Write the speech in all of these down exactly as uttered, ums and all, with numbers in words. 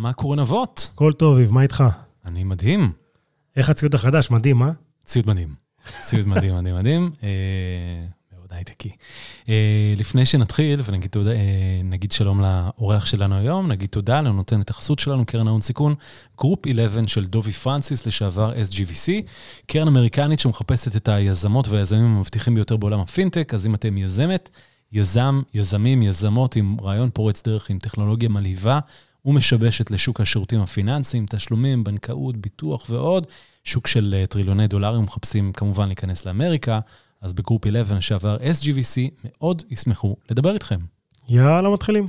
מה קורה נבות? כל טוב, איב, מה איתך? אני מדהים. איך הציוד החדש? מדהים, אה? ציוד מדהים. ציוד מדהים, מדהים, מדהים. מאוד הייטקי. לפני שנתחיל, ונגיד שלום לאורח שלנו היום, נגיד תודה, לנותן את החסות שלנו, קרן ההון סיכון, גרופ אחת עשרה של דובי פרנסיס, לשעבר אס ג'י וי סי, קרן אמריקנית שמחפשת את היזמות והיזמים המבטיחים ביותר בעולם הפינטק, אז אם אתם יזמת, יזם, יזמים, יזמות עם רעיון פורץ דרך, עם טכנולוגיה מלהיבה, ומשבשת לשוק השירותים הפיננסיים, תשלומים, בנקאות, ביטוח ועוד. שוק של טריליוני דולרים, מחפשים כמובן להיכנס לאמריקה, אז בגרופ אחת עשרה לשעבר אס ג'י וי סי מאוד ישמחו לדבר איתכם. יאללה, מתחילים.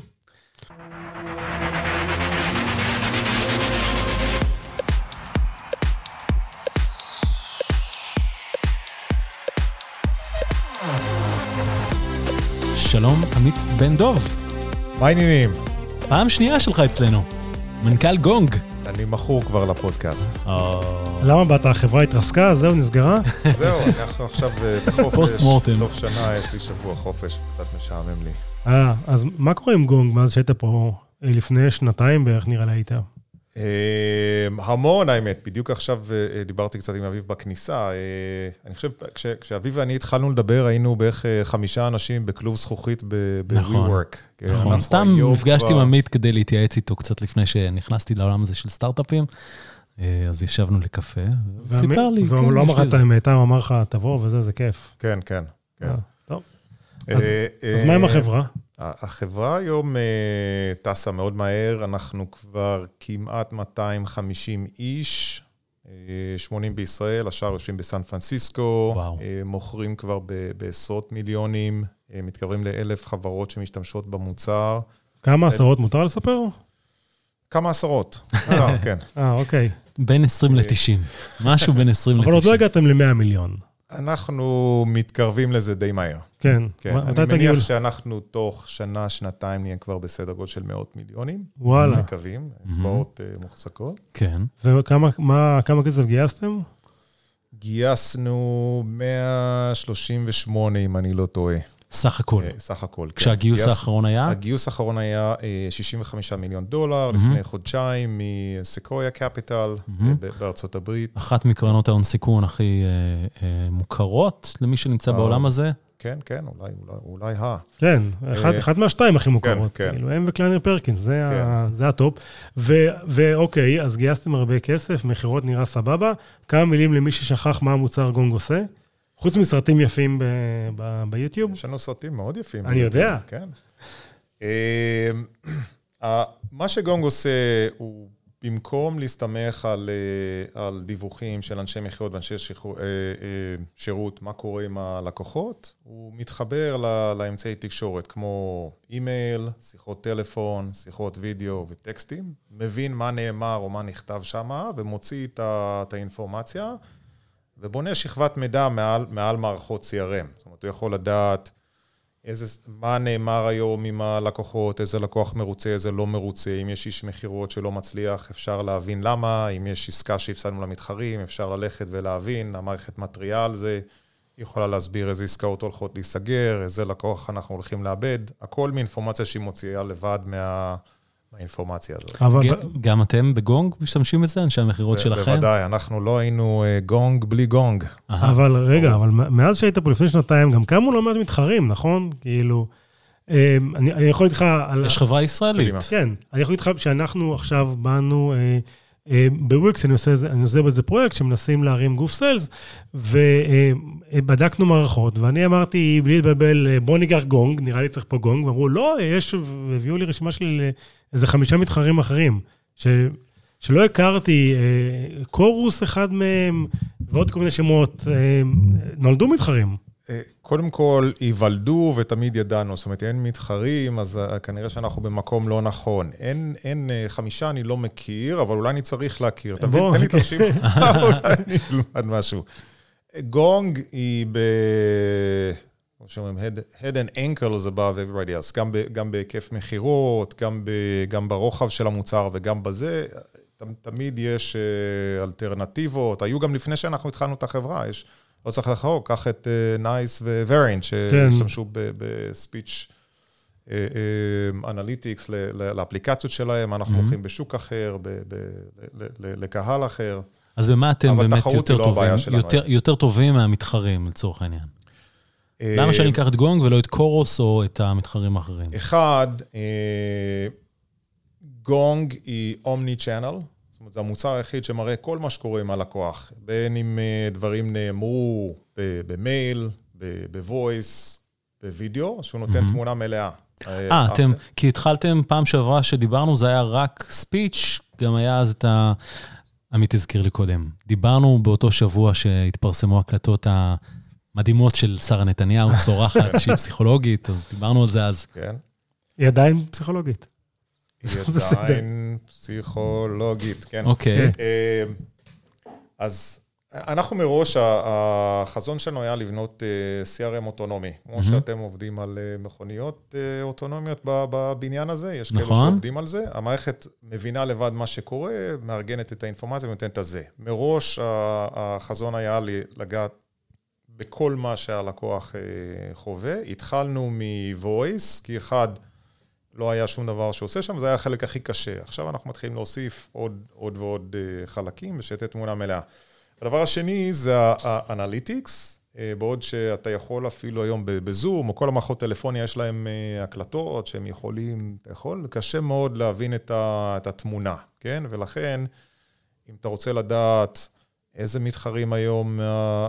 שלום, עמית בן דב. מה העניינים? פעם שנייה שלך אצלנו, מנכ"ל גונג. אני מכור כבר לפודקאסט. למה באת? החברה התרסקה? זהו, נסגרה? זהו, אנחנו עכשיו בחופש, סוף שנה, יש לי שבוע חופש, קצת משעמם לי. אה, אז מה קורה עם גונג? מאז שהיית פה לפני שנתיים בערך נראה לי הייתה? המון, האמת. בדיוק עכשיו דיברתי קצת עם אביב בכניסה. אני חושב, כשאביב ואני התחלנו לדבר, היינו בערך חמישה אנשים בכלוב זכוכית ב-WeWork. נכון, סתם נפגשתי עם עמית כדי להתייעץ איתו קצת לפני שנכנסתי לעולם הזה של סטארט-אפים, אז ישבנו לקפה, וסיפר לי. והוא לא אמר את האמת, הוא אמר לך, תבוא וזה, זה כיף. כן, כן. טוב. אז מה עם החברה? החברה היום טסה מאוד מהר, אנחנו כבר כמעט מאתיים וחמישים איש, שמונים בישראל, השאר יושבים בסן פרנסיסקו, מוכרים כבר בעשרות מיליונים, מתקרבים לאלף חברות שמשתמשות במוצר. כמה עשרות מותר לספר? כמה עשרות, מותר, כן. אה, אוקיי. בין עשרים ל-תשעים, משהו בין עשרים ל-תשעים. אבל עוד לא הגעתם ל-מאה מיליון. אנחנו מתקרבים לזה די מהר. כן. אני מניח שאנחנו תוך שנה, שנתיים נהיה כבר בסדר גודל של מאות מיליונים. וואלה. מקווים, אצבעות מוחזקות. כן. וכמה כסף גייסתם? גייסנו מאה שלושים ושמונה, אם אני לא טועה. סך הכל. סך הכל, כן. כשהגיוס האחרון היה? הגיוס האחרון היה שישים וחמישה מיליון דולר, לפני חודשיים, מסקויה קפיטל, בארצות הברית. אחת מקרנות ההון סיכון הכי מוכרות למי שנמצא בעולם הזה? כן, כן, אולי ה... כן, אחת מהשתיים הכי מוכרות. הם וקליינר פרקינס, זה הטופ. ואוקיי, אז גייסתם הרבה כסף, מחירות נראה סבבה. כמה מילים למי ששכח מה המוצר גונג עושה? חוץ מסרטים יפים ביוטיוב. יש לנו סרטים מאוד יפים. אני יודע. כן. מה שגונג עושה הוא, במקום להסתמך על, על דיווחים של אנשי מכירות ואנשי שירות, מה קורה עם הלקוחות, הוא מתחבר לאמצעי תקשורת, כמו אימייל, שיחות טלפון, שיחות וידאו וטקסטים, מבין מה נאמר או מה נכתב שמה, ומוציא את האינפורמציה, ובונה שכבת מידע מעל, מעל מערכות סי אר אם. זאת אומרת, הוא יכול לדעת איזה, מה נאמר היום עם הלקוחות, איזה לקוח מרוצה, איזה לא מרוצה, אם יש איש מחירות שלא מצליח, אפשר להבין למה, אם יש עסקה שהפסדנו למתחרים, אפשר ללכת ולהבין, המערכת מטריה על זה, היא יכולה להסביר איזה עסקאות הולכות להיסגר, איזה לקוח אנחנו הולכים לאבד, הכל מאינפורמציה שהיא מוציאה לבד מה... האינפורמציה הזאת. גם אתם בגונג משתמשים את זה, אנשי המחירות שלכם? בוודאי, אנחנו לא היינו גונג בלי גונג. אבל רגע, אבל מאז שהיית פה לפני שנתיים, גם כמה לא מעט מתחרים, נכון? כאילו, אני יכול איתך... יש חברה ישראלית. כן, אני יכול איתך שאנחנו עכשיו באנו... בוויקס אני עושה בזה פרויקט שמנסים להרים גוף סיילס, ובדקנו מערכות, ואני אמרתי בלי לבבל, בוא ניגח גונג, נראה לי צריך פה גונג, ואמרו לא, יש, הביאו לי רשימה של איזה חמישה מתחרים אחרים, שלא הכרתי, קורוס אחד מהם, ועוד כל מיני שמות, נולדו מתחרים. קודם כל, יוולדו ותמיד ידענו, זאת אומרת, אין מתחרים, אז כנראה שאנחנו במקום לא נכון. אין, אין חמישה, אני לא מכיר, אבל אולי אני צריך להכיר. תבין, תן לי תרשים, אולי אני אלמד משהו. גונג היא ב... כמו שאומרים, head and ankles above everybody else, גם, גם בהיקף מחירות, גם, גם ברוחב של המוצר וגם בזה, תמיד יש אלטרנטיבות. היו גם לפני שאנחנו התחלנו את החברה, יש... לא צריך לחרוק, קח את נייס ווירינט, שמשתמשו בספיץ' אנליטיקס לאפליקציות שלהם, אנחנו הולכים בשוק אחר, לקהל אחר. אז במה אתם באמת יותר טובים מהמתחרים, לצורך העניין? למה שאני אקח את גונג ולא את קורוס או את המתחרים האחרים? אחד, גונג היא אומני צ'אנל, זאת אומרת, זה המוצר היחיד שמראה כל מה שקורה עם הלקוח, בין אם דברים נאמרו במייל, בוויס, בווידאו, שהוא נותן mm-hmm. תמונה מלאה. אה, אתם, כי התחלתם פעם שעברה שדיברנו, זה היה רק ספיץ', גם היה אז את ה... עמית הזכיר לי קודם. דיברנו באותו שבוע שהתפרסמו הקלטות המדהימות של שרה נתניהו, צורחת, שהיא פסיכולוגית, אז דיברנו על זה אז. כן. היא עדיין פסיכולוגית. היא עדיין פסיכולוגית, כן. אוקיי. אז... אנחנו מראש, החזון שלנו היה לבנות סי אר אם אוטונומי. כמו שאתם עובדים על מכוניות אוטונומיות בבניין הזה, יש כאלה שעובדים על זה. המערכת מבינה לבד מה שקורה, מארגנת את האינפורמציה ונותנת את זה. מראש, החזון היה לגעת בכל מה שהלקוח חווה. התחלנו מ-voice, כי אחד לא היה שום דבר שעושה שם, זה היה החלק הכי קשה. עכשיו אנחנו מתחילים להוסיף עוד, עוד ועוד חלקים, ושתהיה תמונה מלאה. הדבר השני זה האנליטיקס, בעוד שאתה יכול אפילו היום בזום, או כל המערכות טלפוניה יש להם הקלטות שהם יכולים, אתה יכול, קשה מאוד להבין את התמונה, כן? ולכן, אם אתה רוצה לדעת איזה מתחרים היום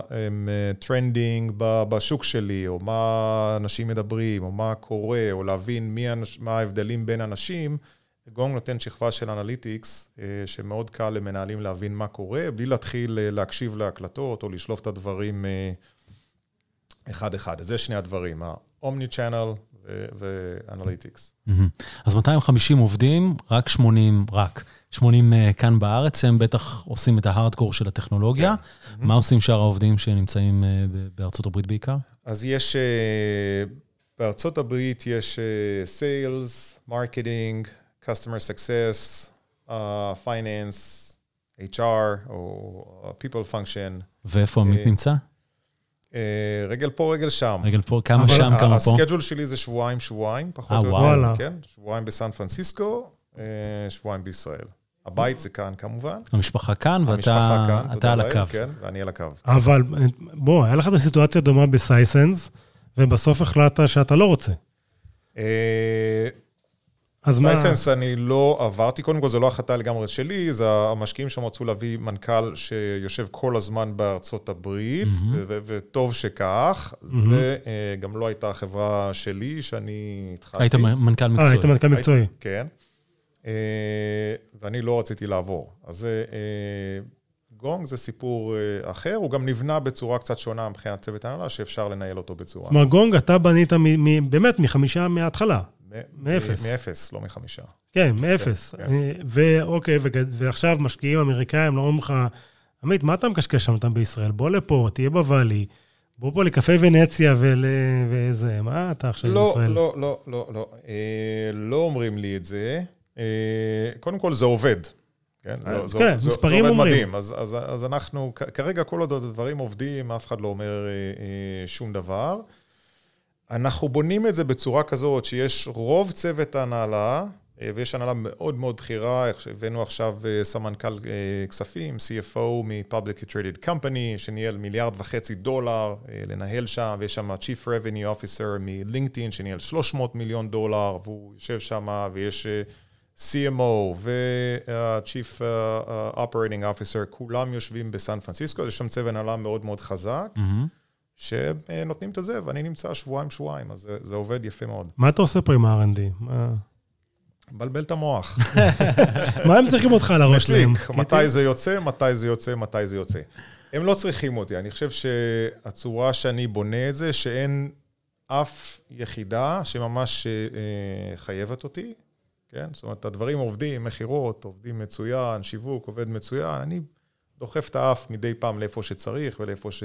הם טרנדינג בשוק שלי, או מה אנשים מדברים, או מה קורה, או להבין מה ההבדלים בין אנשים, גונג נותן שכבה של אנליטיקס, שמאוד קל למנהלים להבין מה קורה, בלי להתחיל להקשיב להקלטות, או לשלוף את הדברים אחד-אחד. זה שני הדברים, ה-Omni-Channel ואנליטיקס. אז מאתיים וחמישים עובדים, רק שמונים, רק שמונים כאן בארץ, שהם בטח עושים את ההארדקור של הטכנולוגיה. מה עושים שאר העובדים שנמצאים בארצות הברית בעיקר? אז יש... בארצות הברית יש סיילס, מרקטינג, customer success, uh, finance, אייץ' אר, או people function. ואיפה עמית נמצא? רגל פה, רגל שם. רגל פה, כמה שם, כמה פה? הסקייג'ול שלי זה שבועיים, שבועיים, פחות או יותר. כן, שבועיים בסן פרנסיסקו, שבועיים בישראל. הבית זה כאן, כמובן. המשפחה כאן, ואתה על הקו. כן, ואני על הקו. אבל בוא, היה לך את הסיטואציה דומה בסייסנס, ובסוף החלטת שאתה לא רוצה. אה... סייסנס אני לא עברתי, קודם כל זה לא החלטה לגמרי שלי, זה המשקיעים שם רצו להביא מנכ"ל שיושב כל הזמן בארצות הברית, וטוב שכך, זה גם לא הייתה החברה שלי שאני התחלתי. היית מנכ"ל מקצועי. היית מנכ"ל מקצועי. כן, ואני לא רציתי לעבור. אז גונג זה סיפור אחר, הוא גם נבנה בצורה קצת שונה מבחינת צוות הנהלה, שאפשר לנהל אותו בצורה. מה גונג, אתה בנית באמת מחמישה מההתחלה. מאפס. מאפס, לא מחמישה. כן, מאפס. ואוקיי, ועכשיו משקיעים אמריקאים לא אומרים לך, עמית, מה אתה מקשקש שם אתם בישראל? בוא לפה, תהיה בבלי, בוא פה לקפה ונציה ואיזה, מה אתה עכשיו בישראל? לא, לא, לא, לא. לא אומרים לי את זה. קודם כל, זה עובד. כן, מספרים אומרים. אז אנחנו, כרגע כל הדברים עובדים, אף אחד לא אומר שום דבר. אנחנו בונים את זה בצורה כזאת שיש רוב צוות ההנהלה, ויש הנהלה מאוד מאוד בחירה, הבאנו עכשיו סמנכ"ל כספים, סי אף או מ-Public Traded Company, שניהל מיליארד וחצי דולר לנהל שם, ויש שם Chief Revenue Officer מ-LinkedIn, שניהל שלוש מאות מיליון דולר, והוא יושב שם, ויש סי אם או ו-Chief Operating Officer, כולם יושבים בסן פרנסיסקו, יש שם צוות הנהלה מאוד מאוד חזק, mm-hmm. שנותנים את זה, ואני נמצא שבועיים, שבועיים, אז זה, זה עובד יפה מאוד. מה אתה עושה פה עם ה-אר אנד די? מה... בלבל את המוח. מה הם צריכים אותך על הראש להם? נציק, מתי זה יוצא, מתי זה יוצא, מתי זה יוצא. הם לא צריכים אותי, אני חושב שהצורה שאני בונה את זה, שאין אף יחידה שממש חייבת אותי, כן? זאת אומרת, הדברים עובדים, מחירות, עובדים מצוין, שיווק, עובד מצוין, אני דוחף את האף מדי פעם לאיפה שצריך ולאיפה ש...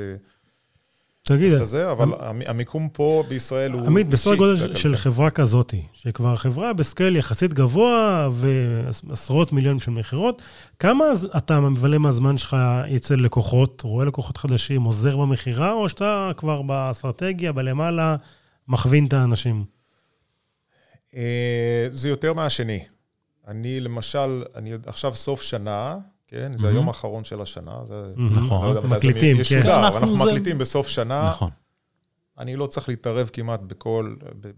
תגיד. אבל המיקום פה בישראל הוא... עמית, בסדר גודל של חברה כזאת, שכבר חברה בסקייל יחסית גבוה, ועשרות מיליונים של מחירות, כמה אתה מבלה מהזמן שלך יצא לקוחות, רואה לקוחות חדשים, עוזר במחירה, או שאתה כבר באסטרטגיה, בלמעלה, מכווין את האנשים? זה יותר מהשני. אני למשל, אני עכשיו סוף שנה, כן, זה היום האחרון של השנה. נכון, אנחנו מקליטים. אנחנו מקליטים בסוף שנה. נכון. אני לא צריך להתערב כמעט בכל,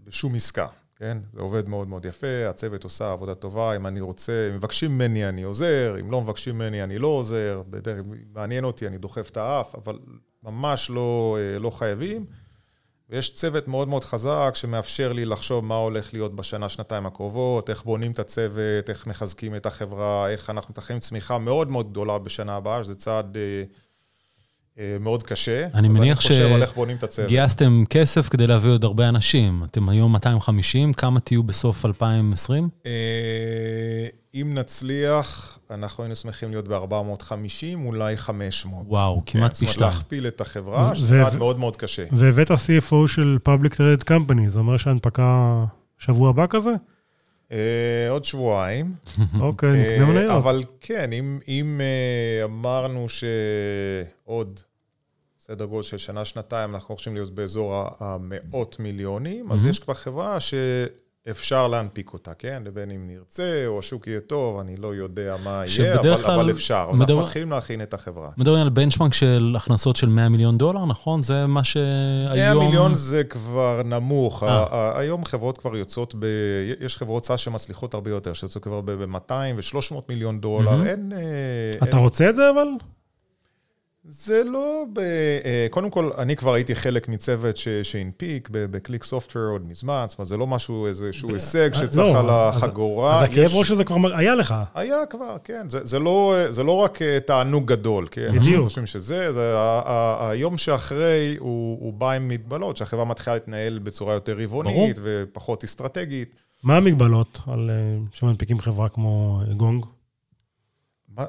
בשום עסקה. כן, זה עובד מאוד מאוד יפה, הצוות עושה עבודה טובה, אם אני רוצה, אם מבקשים ממני אני עוזר, אם לא מבקשים ממני אני לא עוזר, בדרך, מעניין אותי, אני דוחף את האף, אבל ממש לא, לא חייבים. ויש צוות מאוד מאוד חזק שמאפשר לי לחשוב מה הולך להיות בשנה, שנתיים הקרובות, איך בונים את הצוות, איך מחזקים את החברה, איך אנחנו מתחילים צמיחה מאוד מאוד גדולה בשנה הבאה, שזה צעד מאוד קשה. אני מניח שגייסתם כסף כדי להביא עוד הרבה אנשים. אתם היום מאתיים וחמישים, כמה תהיו בסוף אלפיים עשרים? אם נצליח, אנחנו היינו שמחים להיות ב-ארבע מאות וחמישים, אולי חמש מאות. וואו, כמעט פשטן. זאת אומרת, להכפיל את החברה, שצעד מאוד מאוד קשה. והבאת ה-סי אף או של Public Traded Company, זה אומר שההנפקה שבוע הבא כזה? עוד שבועיים. אוקיי, נקדם ליום. אבל כן, אם אמרנו שעוד סדר גודל של שנה-שנתיים, אנחנו חושבים להיות באזור המאות מיליונים, אז יש כבר חברה שאפשר להנפיק אותה, כן? לבין אם נרצה, או השוק יהיה טוב, אני לא יודע מה יהיה, אבל אפשר. אז אנחנו מתחילים להכין את החברה. מדברים על בנצ'מאנק של הכנסות של מאה מיליון דולר, נכון? זה מה שהיום... מאה מיליון זה כבר נמוך. היום חברות כבר יוצאות ב... יש חברות סאס שמצליחות הרבה יותר, שיוצאות כבר ב-מאתיים ו-שלוש מאות מיליון דולר. אין... אתה רוצה את זה אבל? זה לא, ב... קודם כל, אני כבר הייתי חלק מצוות שהנפיק בקליק סופטוור עוד מזמן, זאת אומרת, זה לא משהו, איזשהו הישג שצריך על החגורה. אז הכאב ראש הזה כבר היה לך. היה כבר, כן. זה לא רק תענוג גדול, כן. אנחנו חושבים שזה, היום שאחרי הוא בא עם מגבלות, שהחברה מתחילה להתנהל בצורה יותר רבעונית ופחות אסטרטגית. מה המגבלות שמנפיקים חברה כמו גונג? מה?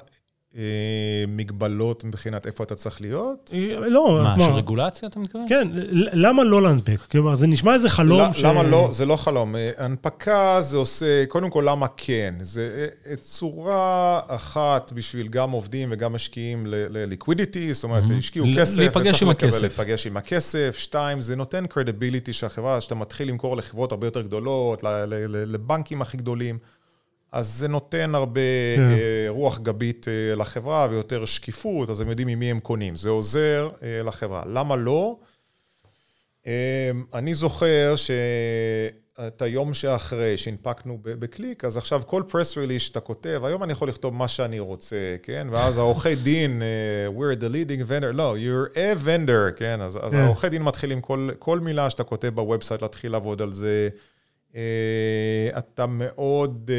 מגבלות מבחינת איפה אתה צריך להיות? לא. מה, של רגולציה אתה מתכוון? כן, למה לא להנפק? כלומר, זה נשמע איזה חלום. למה לא? זה לא חלום. הנפקה זה עושה, קודם כל למה כן? זה צורה אחת בשביל גם עובדים וגם משקיעים לליקווידיטי, זאת אומרת, השקיעו כסף. להיפגש עם הכסף. להיפגש עם הכסף. שתיים, זה נותן קרדיביליטי שהחברה, שאתה מתחיל למכור לחברות הרבה יותר גדולות, לבנקים הכי גדולים. אז זה נותן הרבה רוח גבית לחברה ויותר שקיפות, אז הם יודעים ממי הם קונים. זה עוזר לחברה. למה לא? אני זוכר שאת היום שאחרי שהנפקנו בקליק, אז עכשיו כל press release שאתה כותב, היום אני יכול לכתוב מה שאני רוצה, כן? ואז העורכי דין, we're the leading vendor, לא, you're a vendor, כן? אז העורכי דין מתחילים כל מילה שאתה כותב בוובסייט להתחיל לעבוד על זה, אתה מאוד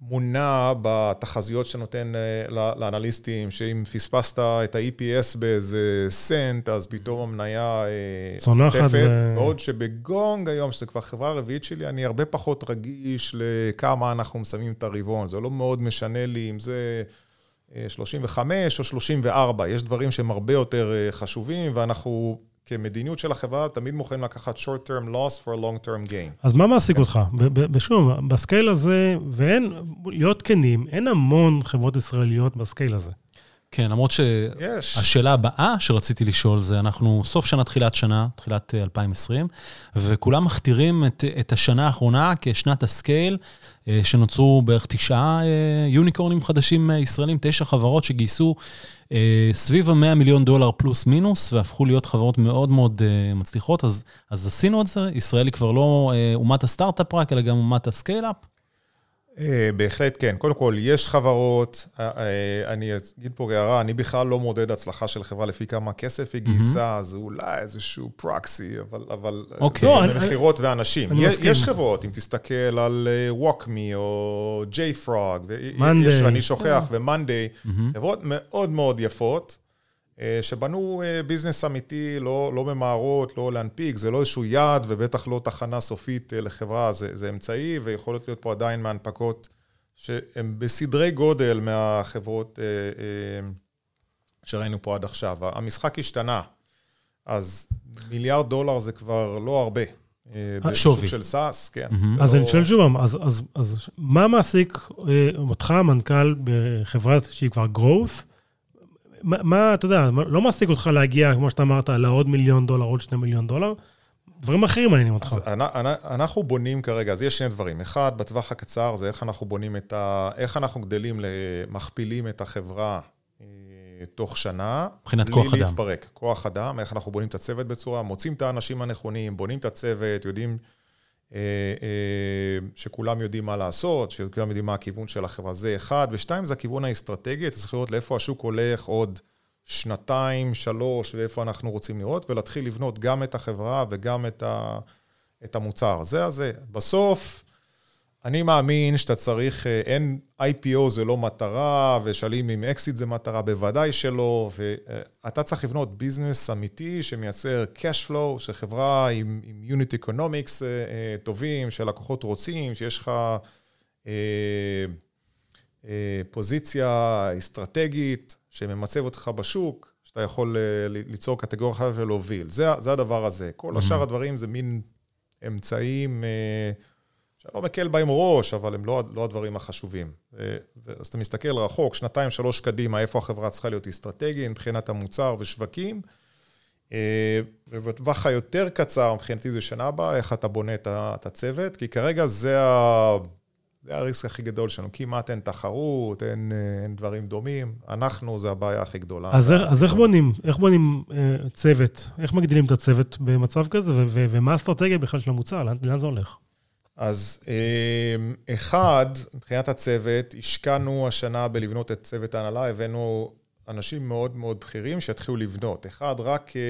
מונע בתחזיות שנותן לאנליסטים, שאם פספסת את ה-אי פי אס באיזה סנט, אז פתאום המניה צונחת. בעוד שבגונג היום, שזה כבר חברה רביעית שלי, אני הרבה פחות רגיש לכמה אנחנו שמים את הרבעון. זה לא מאוד משנה לי אם זה שלושים וחמש או שלושים וארבע. יש דברים שהם הרבה יותר חשובים, ואנחנו... כמדיניות של החברה, תמיד מוכנים לקחת short-term loss for a long-term gain. אז מה מעסיק אותך? בשום, בסקייל הזה, ואין, להיות כנים, אין המון חברות ישראליות בסקייל הזה. כן, למרות שהשאלה הבאה שרציתי לשאול זה, אנחנו סוף שנה, תחילת שנה, תחילת אלפיים עשרים, וכולם מכתירים את השנה האחרונה כשנת הסקייל, שנוצרו בערך תשעה יוניקורנים חדשים ישראלים, תשע חברות שגייסו סביב מאה מיליון דולר פלוס מינוס, והפכו להיות חברות מאוד מאוד מצליחות, אז, אז עשינו את זה, ישראל היא כבר לא אומת הסטארט-אפ רק, אלא גם אומת הסקייל-אפ. בהחלט כן. קודם כל, יש חברות, אני אגיד פה הערה, אני בכלל לא מודד הצלחה של חברה לפי כמה כסף היא גייסה, זה אולי איזשהו פרוקסי, אבל זה מחירות ואנשים. יש חברות, אם תסתכל על ווקמי או ג'יי-פרוג, ואני שוכח, ומנדי, חברות מאוד מאוד יפות, שבנו ביזנס אמיתי, לא ממהרות, לא להנפיק, זה לא איזשהו יעד, ובטח לא תחנה סופית לחברה, זה אמצעי, ויכול להיות פה עדיין מהנפקות, שהן בסדרי גודל מהחברות שראינו פה עד עכשיו. המשחק השתנה, אז מיליארד דולר זה כבר לא הרבה. בשוק של סאס, כן. אז אני שואל שוב, אז מה מעסיק אותך, המנכ"ל, בחברת שהיא כבר growth, מה, אתה יודע, לא מספיק אותך להגיע, כמו שאתה אמרת, לעוד מיליון דולר, עוד שני מיליון דולר. דברים אחרים מעניינים אותך. אנחנו בונים כרגע, אז יש שני דברים. אחד, בטווח הקצר, זה איך אנחנו בונים את ה... איך אנחנו גדלים למכפילים את החברה תוך שנה. מבחינת כוח אדם. בלי להתפרק. כוח אדם, איך אנחנו בונים את הצוות בצורה, מוצאים את האנשים הנכונים, בונים את הצוות, יודעים שכולם יודעים מה לעשות, שכולם יודעים מה הכיוון של החברה. זה אחד. ושתיים, זה הכיוון האסטרטגי. אתה צריך לראות לאיפה השוק הולך עוד שנתיים, שלוש, ואיפה אנחנו רוצים לראות, ולהתחיל לבנות גם את החברה וגם את ה, את המוצר. זה, זה. בסוף, אני מאמין שאתה צריך, אין, איי פי או זה לא מטרה, ושאלים אם אקסיט זה מטרה, בוודאי שלא, ואתה צריך לבנות ביזנס אמיתי שמייצר cash flow, שחברה עם, עם unit economics טובים, שלקוחות רוצים, שיש לך פוזיציה אסטרטגית, שממצב אותך בשוק, שאתה יכול ליצור קטגוריה חדשה ולהוביל. זה, זה הדבר הזה. כל השאר הדברים זה מין אמצעים שאני לא מקל בהם ראש, אבל הם לא, לא הדברים החשובים. אז אתה מסתכל רחוק, שנתיים, שלוש קדימה, איפה החברה צריכה להיות אסטרטגית, מבחינת המוצר ושווקים, ובטווח היותר קצר, מבחינתי זה שנה הבאה, איך אתה בונה את הצוות, כי כרגע זה ה... זה הריסק הכי גדול שלנו, כמעט אין תחרות, אין, אין דברים דומים, אנחנו זה הבעיה הכי גדולה. אז, אז איך בונים, איך בונים אה, צוות, איך מגדילים את הצוות במצב כזה, ו- ו- ומה האסטרטגיה בכלל של המוצר, לאן, לאן זה הולך? אז אה, אחד, מבחינת הצוות, השקענו השנה בלבנות את צוות ההנהלה, הבאנו אנשים מאוד מאוד בכירים שהתחילו לבנות. אחד, רק אה,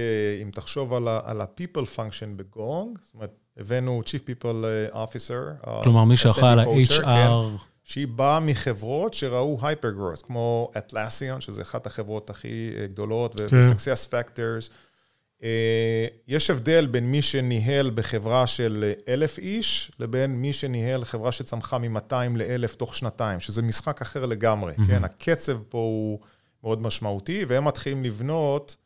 אם תחשוב על, ה- על ה-people function בגונג, זאת אומרת, הבאנו Chief People Officer, כלומר מי שאחראי על ה-אייץ' אר. שהיא באה מחברות שראו hyper-growth, כמו Atlassian, שזה אחת החברות הכי גדולות, ו-Success Factors. יש הבדל בין מי שניהל בחברה של אלף איש, לבין מי שניהל חברה שצמחה מ-מאתיים ל-אלף תוך שנתיים, שזה משחק אחר לגמרי. הקצב פה הוא מאוד משמעותי, והם מתחילים לבנות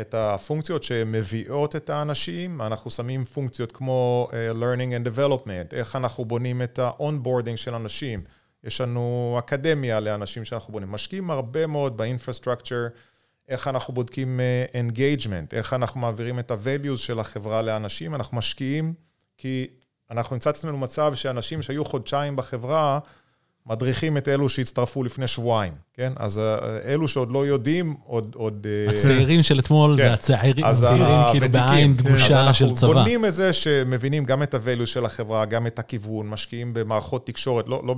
את הפונקציות שמביאות את האנשים, אנחנו שמים פונקציות כמו learning and development, איך אנחנו בונים את ה-onboarding של אנשים, יש לנו אקדמיה לאנשים שאנחנו בונים, משקיעים הרבה מאוד ב-infrastructure, איך אנחנו בודקים engagement, איך אנחנו מעבירים את ה-values של החברה לאנשים, אנחנו משקיעים, כי אנחנו נמצא את עצמנו מצב שאנשים שהיו חודשיים בחברה, מדריכים את אלו שהצטרפו לפני שבועיים, כן? אז אלו שעוד לא יודעים, עוד... עוד הצעירים של אתמול, זה הצעירים כאילו בעין דגושה של צבא. אנחנו בונים את זה שמבינים גם את הוולו של החברה, גם את הכיוון, משקיעים במערכות תקשורת, לא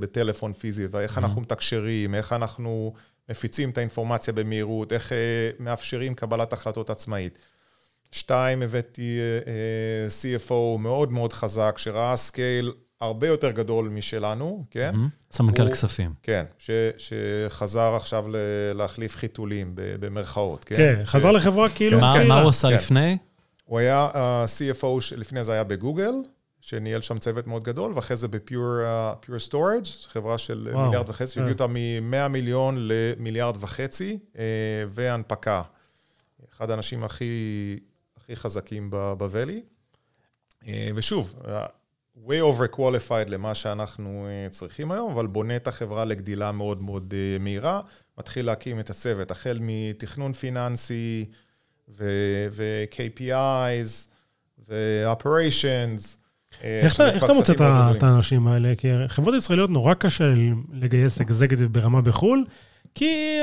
בטלפון פיזי, ואיך אנחנו מתקשרים, איך אנחנו מפיצים את האינפורמציה במהירות, איך מאפשרים קבלת החלטות עצמאית. שתיים, הבאתי סי אף או מאוד מאוד חזק, שראה סקייל, הרבה יותר גדול משלנו, כן? סמנכ"ל כספים. כן, שחזר עכשיו להחליף חיתולים במרכאות, כן? כן, חזר לחברה כאילו... מה הוא עשה לפני? הוא היה סי אף או, לפני זה היה בגוגל, שניהל שם צוות מאוד גדול, ואחרי זה בפיור סטורג', חברה של מיליארד וחצי, שהגיעו אותה מ-מאה מיליון למיליארד וחצי, והנפקה. אחד האנשים הכי חזקים בוולי. ושוב, way overqualified למה שאנחנו צריכים היום, אבל בונה את החברה לגדילה מאוד מאוד מהירה, מתחיל להקים את הצוות, החל מתכנון פיננסי, ו-K P Is, ו-Operations. איך אתה מוצא את האנשים האלה? כי חברות ישראליות נורא קשה לגייס אקזקטיב ברמה בחול, כי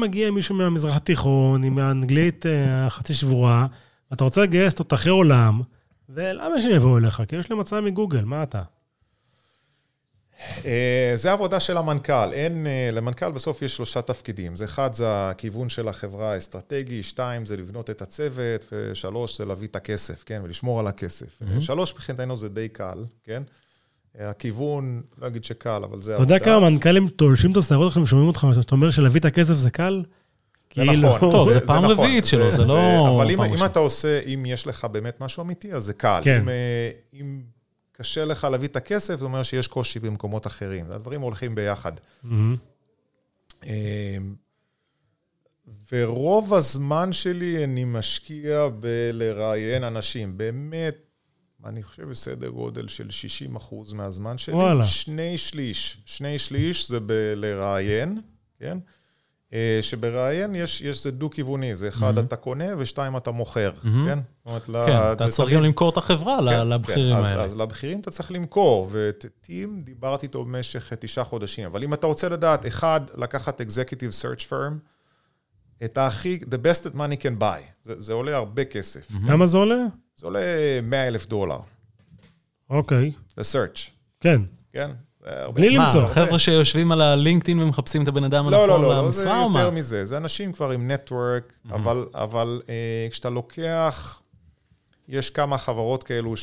מגיע מישהו מהמזרח התיכון, עם האנגלית חצי שבורה, אתה רוצה לגייס תותחי עולם, ולמה שיבואו אליך? כי יש להם הצעה מגוגל, מה אתה? זה עבודה של המנכ"ל. אין, למנכ"ל בסוף יש שלושה תפקידים. זה אחד, זה הכיוון של החברה האסטרטגי, שתיים, זה לבנות את הצוות, ושלוש, זה להביא את הכסף, כן? ולשמור על הכסף. Mm-hmm. שלוש, מבחינתנו זה די קל, כן? הכיוון, לא אגיד שקל, אבל זה עבודה. אתה יודע כמה המנכ"לים תולשים את הסערות, הם שומעים אותך, אתה אומר שלהביא את הכסף זה קל? זה נכון. טוב, זה פעם רביעית שלו, זה לא... אבל אם אתה עושה, אם יש לך באמת משהו אמיתי, אז זה קל. אם קשה לך להביא את הכסף, זאת אומרת שיש קושי במקומות אחרים. הדברים הולכים ביחד. ורוב הזמן שלי אני משקיע בלראיין אנשים. באמת, אני חושב בסדר גודל של שישים אחוז מהזמן שלי. שני שליש. שני שליש זה בלראיין, כן? שבראיין יש, יש זה דו-כיווני, זה אחד אתה קונה ושתיים אתה מוכר, כן? כן, אתה צריך גם למכור את החברה לבחירים האלה. אז לבחירים אתה צריך למכור, וטים דיברתי איתו במשך תשעה חודשים, אבל אם אתה רוצה לדעת, אחד, לקחת executive search firm, את הכי, the best that money can buy, זה עולה הרבה כסף. כמה זה עולה? זה עולה מאה אלף דולר. אוקיי. The search. כן. כן. בלי למצוא. חבר'ה שיושבים על הלינקדאין ומחפשים את הבן אדם על הפעולה. לא, לא, לא, זה יותר מזה. זה אנשים כבר עם נטוורק, אבל כשאתה לוקח, יש כמה חברות כאלו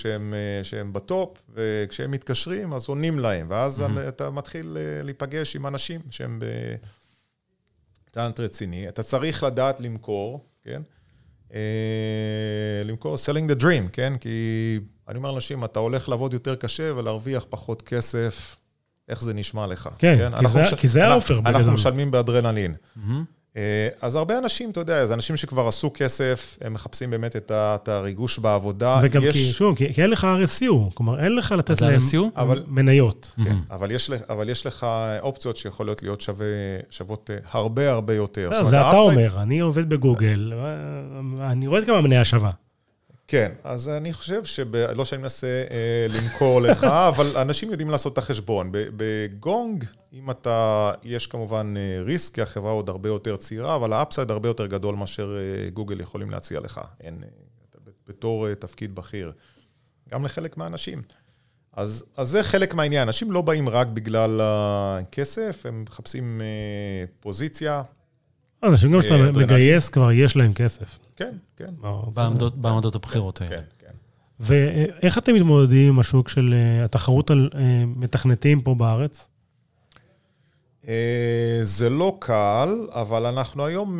שהם בטופ, וכשהם מתקשרים, אז עונים להם, ואז אתה מתחיל להיפגש עם אנשים שהם בטענת רציני. אתה צריך לדעת למכור, כן? למכור, selling the dream, כן? כי אני אומר לאנשים, אתה הולך לעבוד יותר קשה ולהרוויח פחות כסף, איך זה נשמע לך? כן, כי זה האופר. אנחנו משלמים באדרנלין. אז הרבה אנשים, אתה יודע, זה אנשים שכבר עשו כסף, הם מחפשים באמת את הריגוש בעבודה. וגם כי אין לך אר אס יו, כלומר, אין לך לתת להם מניות. אבל יש לך אופציות שיכולות להיות שוות הרבה הרבה יותר. זה אתה אומר, אני עובד בגוגל, אני רואה כמה מניה שווה. כן, אז אני חושב שלא שאני מנסה למכור לך, אבל אנשים יודעים לעשות את החשבון. בגונג, אם אתה, יש כמובן ריסק, כי החברה עוד הרבה יותר צעירה, אבל האפסייד הרבה יותר גדול מאשר גוגל יכולים להציע לך, בתור תפקיד בכיר. גם לחלק מהאנשים. אז זה חלק מהעניין. אנשים לא באים רק בגלל הכסף, הם מחפשים פוזיציה. אנשים גם שאתה מגייס, כבר יש להם כסף. כן, כן. בעמדות הבחירות האלה. כן, כן. ואיך אתם מתמודדים עם השוק של התחרות על מתכנתים פה בארץ? זה לא קל, אבל אנחנו היום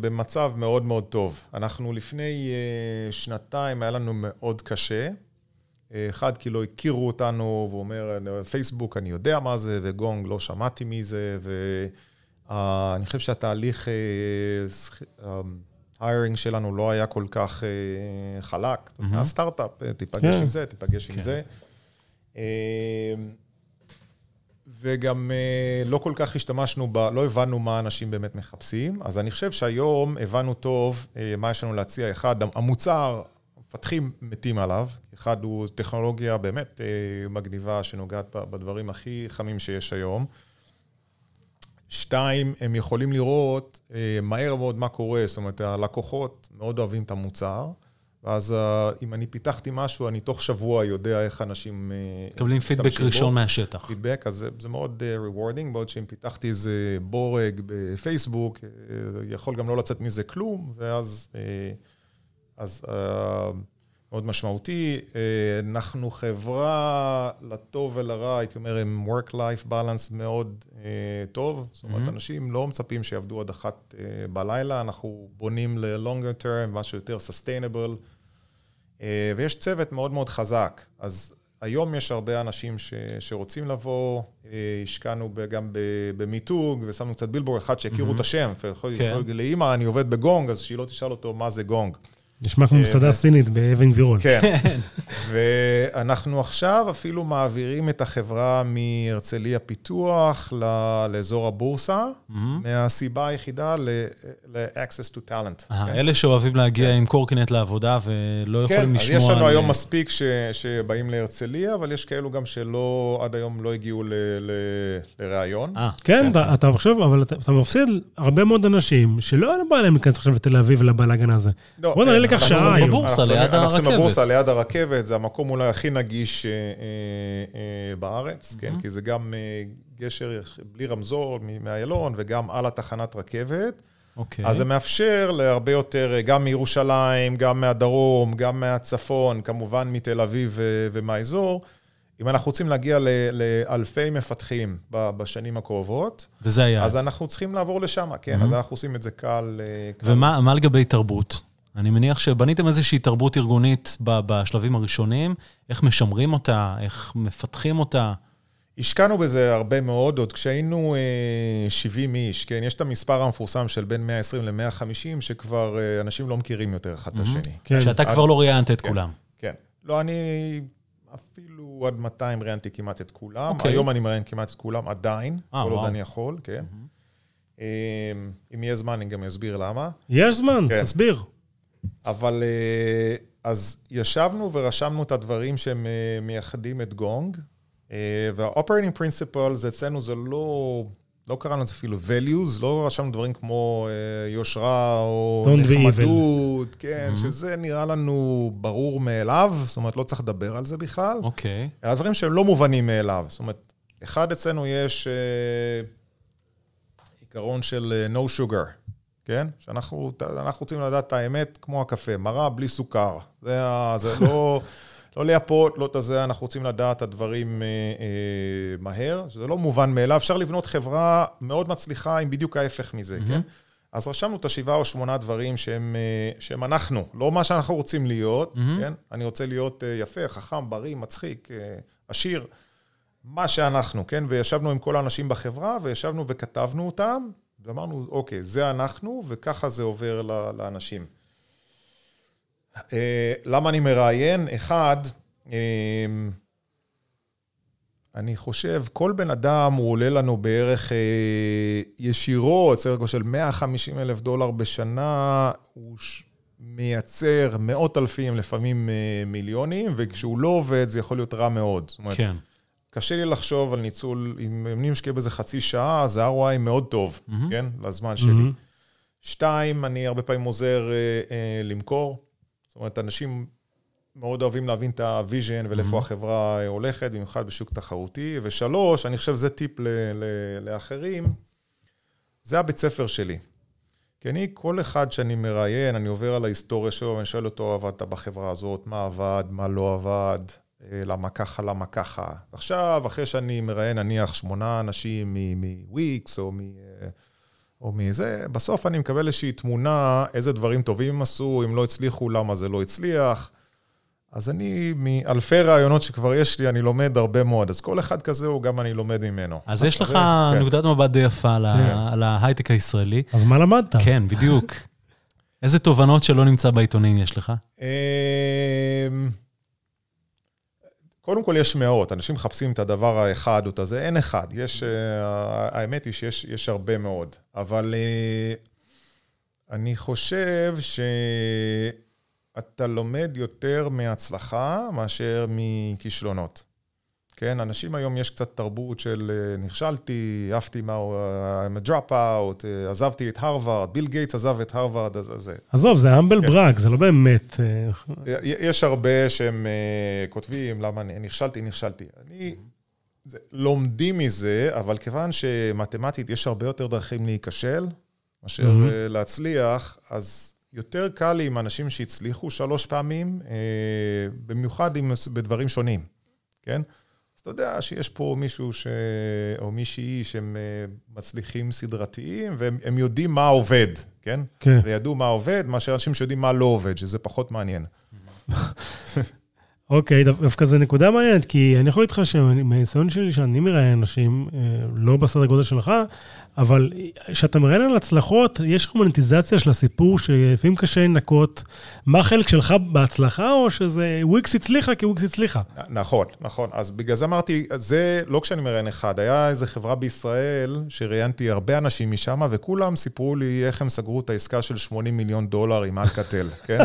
במצב מאוד מאוד טוב. אנחנו לפני שנתיים היה לנו מאוד קשה. אחד כי לא הכירו אותנו, והוא אומר, פייסבוק אני יודע מה זה, וגונג לא שמעתי מי זה, ו... אני חושב שהתהליך hiring שלנו לא היה כל כך חלק. הסטארט-אפ, תיפגש עם זה, תיפגש עם זה. וגם לא כל כך השתמשנו, לא הבנו מה אנשים באמת מחפשים. אז אני חושב שהיום הבנו טוב מה יש לנו להציע. אחד, המוצר, מפתחים מתים עליו. אחד הוא טכנולוגיה באמת מגניבה שנוגעת בדברים הכי חמים שיש היום. שתיים, הם יכולים לראות מהר מאוד מה קורה, זאת אומרת, הלקוחות מאוד אוהבים את המוצר, ואז אם אני פיתחתי משהו, אני תוך שבוע יודע איך אנשים... מקבלים פידבק ראשון מהשטח. פידבק, אז זה מאוד rewarding, בעוד שאם פיתחתי איזה בורג בפייסבוק, יכול גם לא לצאת מזה כלום, ואז מאוד משמעותי. אנחנו חברה לטוב ולרע, הייתי אומר, עם work-life balance מאוד טוב. זאת אומרת, אנשים לא מצפים שיעבדו עד אחת בלילה, אנחנו בונים ל-longer term, משהו יותר sustainable, ויש צוות מאוד מאוד חזק. אז היום יש הרבה אנשים שרוצים לבוא, השקענו גם במיתוג, ושמנו קצת בילבור אחד שהכירו את השם, ויכול להגיד לאמא, אני עובד בגונג, אז שהיא לא תשאל אותו מה זה גונג. נשמע כמו מסעדה סינית באבן גבירול. כן, ואנחנו עכשיו אפילו מעבירים את החברה מהרצליה פיתוח לאזור הבורסה, מהסיבה היחידה ל-access to talent. אלה שאוהבים להגיע עם קורקינט לעבודה ולא יכולים לשמוע... כן, אז יש לנו היום מספיק שבאים להרצליה, אבל יש כאלו גם שלא, עד היום לא הגיעו לראיון. כן, אתה עכשיו, אבל אתה מפסיד הרבה מאוד אנשים שלא בא להם להיכנס עכשיו לתל אביב לבלגן הזה. בוא נראה לכך שעה היום. אנחנו עושים בבורסה ליד הרכבת, זה המקום אולי הכי נגיש בארץ, כי זה גם גשר בלי רמזור מהיילון, וגם על התחנת רכבת. אז זה מאפשר להרבה יותר, גם מירושלים, גם מהדרום, גם מהצפון, כמובן מתל אביב ומהאזור. אם אנחנו רוצים להגיע לאלפי מפתחים בשנים הקרובות, וזה היה. אז אנחנו צריכים לעבור לשם, כן, אז אנחנו עושים את זה קל. ומה לגבי תרבות? אני מניח שבניתם איזושהי תרבות ארגונית בשלבים הראשונים, איך משמרים אותה, איך מפתחים אותה. השקענו בזה הרבה מאוד, עוד כשהיינו שבעים איש, כן, יש את המספר המפורסם של בין מאה ועשרים למאה וחמישים, שכבר אנשים לא מכירים יותר אחד את השני. שאתה כבר לא ראיינת את כולם. כן, לא, אני אפילו עד מאתיים ראיינתי כמעט את כולם, היום אני מראיין כמעט את כולם, עדיין, כל עוד אני יכול, כן. אם יהיה זמן, אני גם אסביר למה. יש זמן, תסביר. אבל אז ישבנו ורשמנו את הדברים שהם מייחדים את גונג, וה-operating principles אצלנו זה לא, לא קראנו לזה אפילו values, לא רשמנו דברים כמו יושרה או נחמדות, כן, שזה נראה לנו ברור מאליו, זאת אומרת, לא צריך לדבר על זה בכלל. אוקיי. אלא דברים שהם לא מובנים מאליו, זאת אומרת, אחד אצלנו יש עיקרון של no sugar, כן? שאנחנו רוצים לדעת את האמת כמו הקפה, מרה בלי סוכר. זה לא ליפות, לא את זה, אנחנו רוצים לדעת את הדברים מהר, שזה לא מובן מאליו. אפשר לבנות חברה מאוד מצליחה עם בדיוק ההפך מזה, כן? אז רשמנו את השבעה או שמונה דברים שהם אנחנו, לא מה שאנחנו רוצים להיות, כן? אני רוצה להיות יפה, חכם, בריא, מצחיק, עשיר, מה שאנחנו, כן? וישבנו עם כל האנשים בחברה, וישבנו וכתבנו אותם, ואמרנו, אוקיי, זה אנחנו, וככה זה עובר לאנשים. למה אני מראיין? אחד, אני חושב, כל בן אדם הוא עולה לנו בערך ישירות, סרקו של מאה וחמישים אלף דולר בשנה, הוא מייצר מאות אלפים, לפעמים מיליונים, וכשהוא לא עובד, זה יכול להיות רע מאוד. זאת אומרת, כן. קשה לי לחשוב על ניצול, אם אני משקיע בזה חצי שעה, אז ה-אר או איי מאוד טוב, כן? לזמן שלי. שתיים, אני הרבה פעמים עוזר למכור. זאת אומרת, אנשים מאוד אוהבים להבין את הוויז'ן ולאיפה החברה הולכת, במיוחד בשוק תחרותי. ושלוש, אני חושב זה טיפ לאחרים, זה הבית ספר שלי. כי אני, כל אחד שאני מראיין, אני עובר על ההיסטוריה שלו, ואני שואל אותו, עבדת בחברה הזאת, מה עבד, מה לא עבד, למה ככה, למה ככה. עכשיו, אחרי שאני מראיין, נניח, שמונה אנשים מוויקס או מזה, בסוף אני מקבל איזושהי תמונה, איזה דברים טובים הם עשו, אם לא הצליחו, למה זה לא הצליח. אז אני, מאלפי רעיונות שכבר יש לי, אני לומד הרבה מאוד. אז כל אחד כזה הוא גם אני לומד ממנו. אז יש לך נקודת מבט די יפה על ההייטק הישראלי. אז מה למדת? כן, בדיוק. איזה תובנות שלא נמצא בעיתונים יש לך? קודם כל יש מאות, אנשים מחפשים את הדבר האחד או את הזה, אין אחד, יש, האמת היא שיש יש הרבה מאוד, אבל אני חושב שאתה לומד יותר מהצלחה מאשר מכישלונות. כן, אנשים היום יש קצת תרבות של נכשלתי, עפתי מה, I'm a dropout, עזבתי את הרווארד, ביל גייטס עזב את הרווארד, אז זה. עזוב, זה אמבל ברק, זה לא באמת. יש הרבה שהם כותבים, למה נכשלתי, נכשלתי. אני, לומדים מזה, אבל כיוון שמתמטית יש הרבה יותר דרכים להיכשל, מאשר להצליח, אז יותר קל לי עם אנשים שהצליחו שלוש פעמים, במיוחד בדברים שונים, כן? אז אתה יודע שיש פה מישהו ש... או מישהי שהם מצליחים סדרתיים, והם יודעים מה עובד, כן? כן. וידעו מה עובד, מה שאנשים שיודעים מה לא עובד, שזה פחות מעניין. אוקיי, דווקא זה נקודה מעניינת, כי אני יכול להתחשב, מהניסיון שלי שאני מראיין אנשים, לא בסדר גודל שלך, אבל כשאתה מראיין על הצלחות, יש מוניטיזציה של הסיפור, שלפעמים קשה לנקות, מה החלק שלך בהצלחה, או שזה וויקס הצליחה, כי וויקס הצליחה. נכון, נכון. אז בגלל זה אמרתי, זה לא כשאני מראיין אחד, היה איזו חברה בישראל, שראיינתי הרבה אנשים משם, וכולם סיפרו לי איך הם סגרו את העסקה של שמונים מיליון דולר עם אלקטל, כן?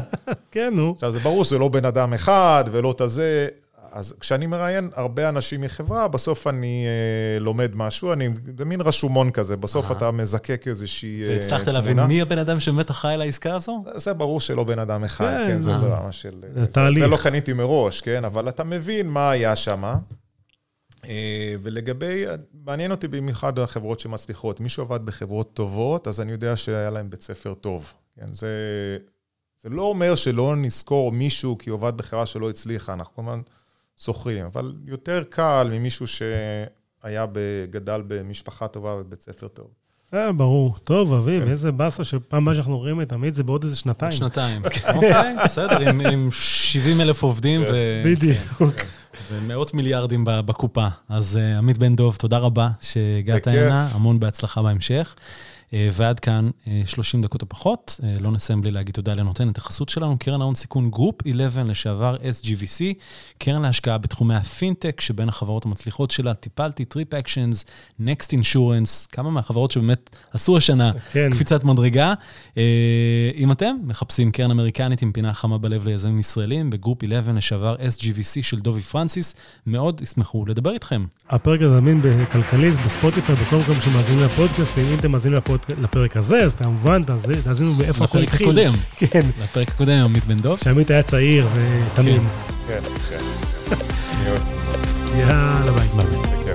כן, נו. עכשיו, זה ברור, זה לא בן אדם אחד, ולא הזה, אז כשאני מראיין הרבה אנשים מחברה, בסוף אני אה, לומד משהו, אני, זה מין רשומון כזה, בסוף אה. אתה מזקק איזושהי תמונה. והצלחת להבין מי הבן אדם שבאמת אחראי על העסקה הזו? זה, זה ברור שלא בן אדם אחד, כן, כן זה אה. ברמה של... זה, זה, זה לא קניתי מראש, כן, אבל אתה מבין מה היה שם, אה, ולגבי, מעניין אותי במיוחד החברות שמצליחות, מישהו עבד בחברות טובות, אז אני יודע שהיה להם בית ספר טוב, כן, זה... זה לא אומר שלא נזכור מישהו כי עובד בחברה שלא הצליחה, אנחנו כמובן זוכרים, אבל יותר קל ממישהו שהיה גדל במשפחה טובה ובבית ספר טוב. אה, ברור. טוב, אביב, איזה בסה שפעם מה שאנחנו רואים את עמית, זה בעוד איזה שנתיים. שנתיים, אוקיי, בסדר, עם שבעים אלף עובדים ומאות מיליארדים בקופה. אז עמית בן דב, תודה רבה שהגעת הנה, המון בהצלחה בהמשך. ועד כאן שלושים דקות הפחות, לא נסיים בלי להגיד תודה לנותן את החסות שלנו, קרן ההון סיכון גרופ אחת עשרה לשעבר אס ג'י וי סי, קרן להשקעה בתחומי הפינטק, שבין החברות המצליחות שלה, טיפלתי, טריפ אקשנס, נקסט אינשורנס, כמה מהחברות שבאמת עשו השנה קפיצת מדרגה. אם אתם מחפשים קרן אמריקנית עם פינה חמה בלב ליזמים ישראלים, בגרופ אחת עשרה לשעבר אס ג'י וי סי של דובי פרנסיס, מאוד ישמחו לדבר איתכם. הפרק הזמין בכלכליסט, בספוטיפיי, בכל מקום שמאזינים לפודקאסט, אם אתם מאזינים לפרק הזה, אז כמובן תאזינו באיפה הכל התחיל. לפרק הקודם. כן. לפרק הקודם, עמית בן דב. שעמית היה צעיר ותמים. כן, כן. יאללה, ביי.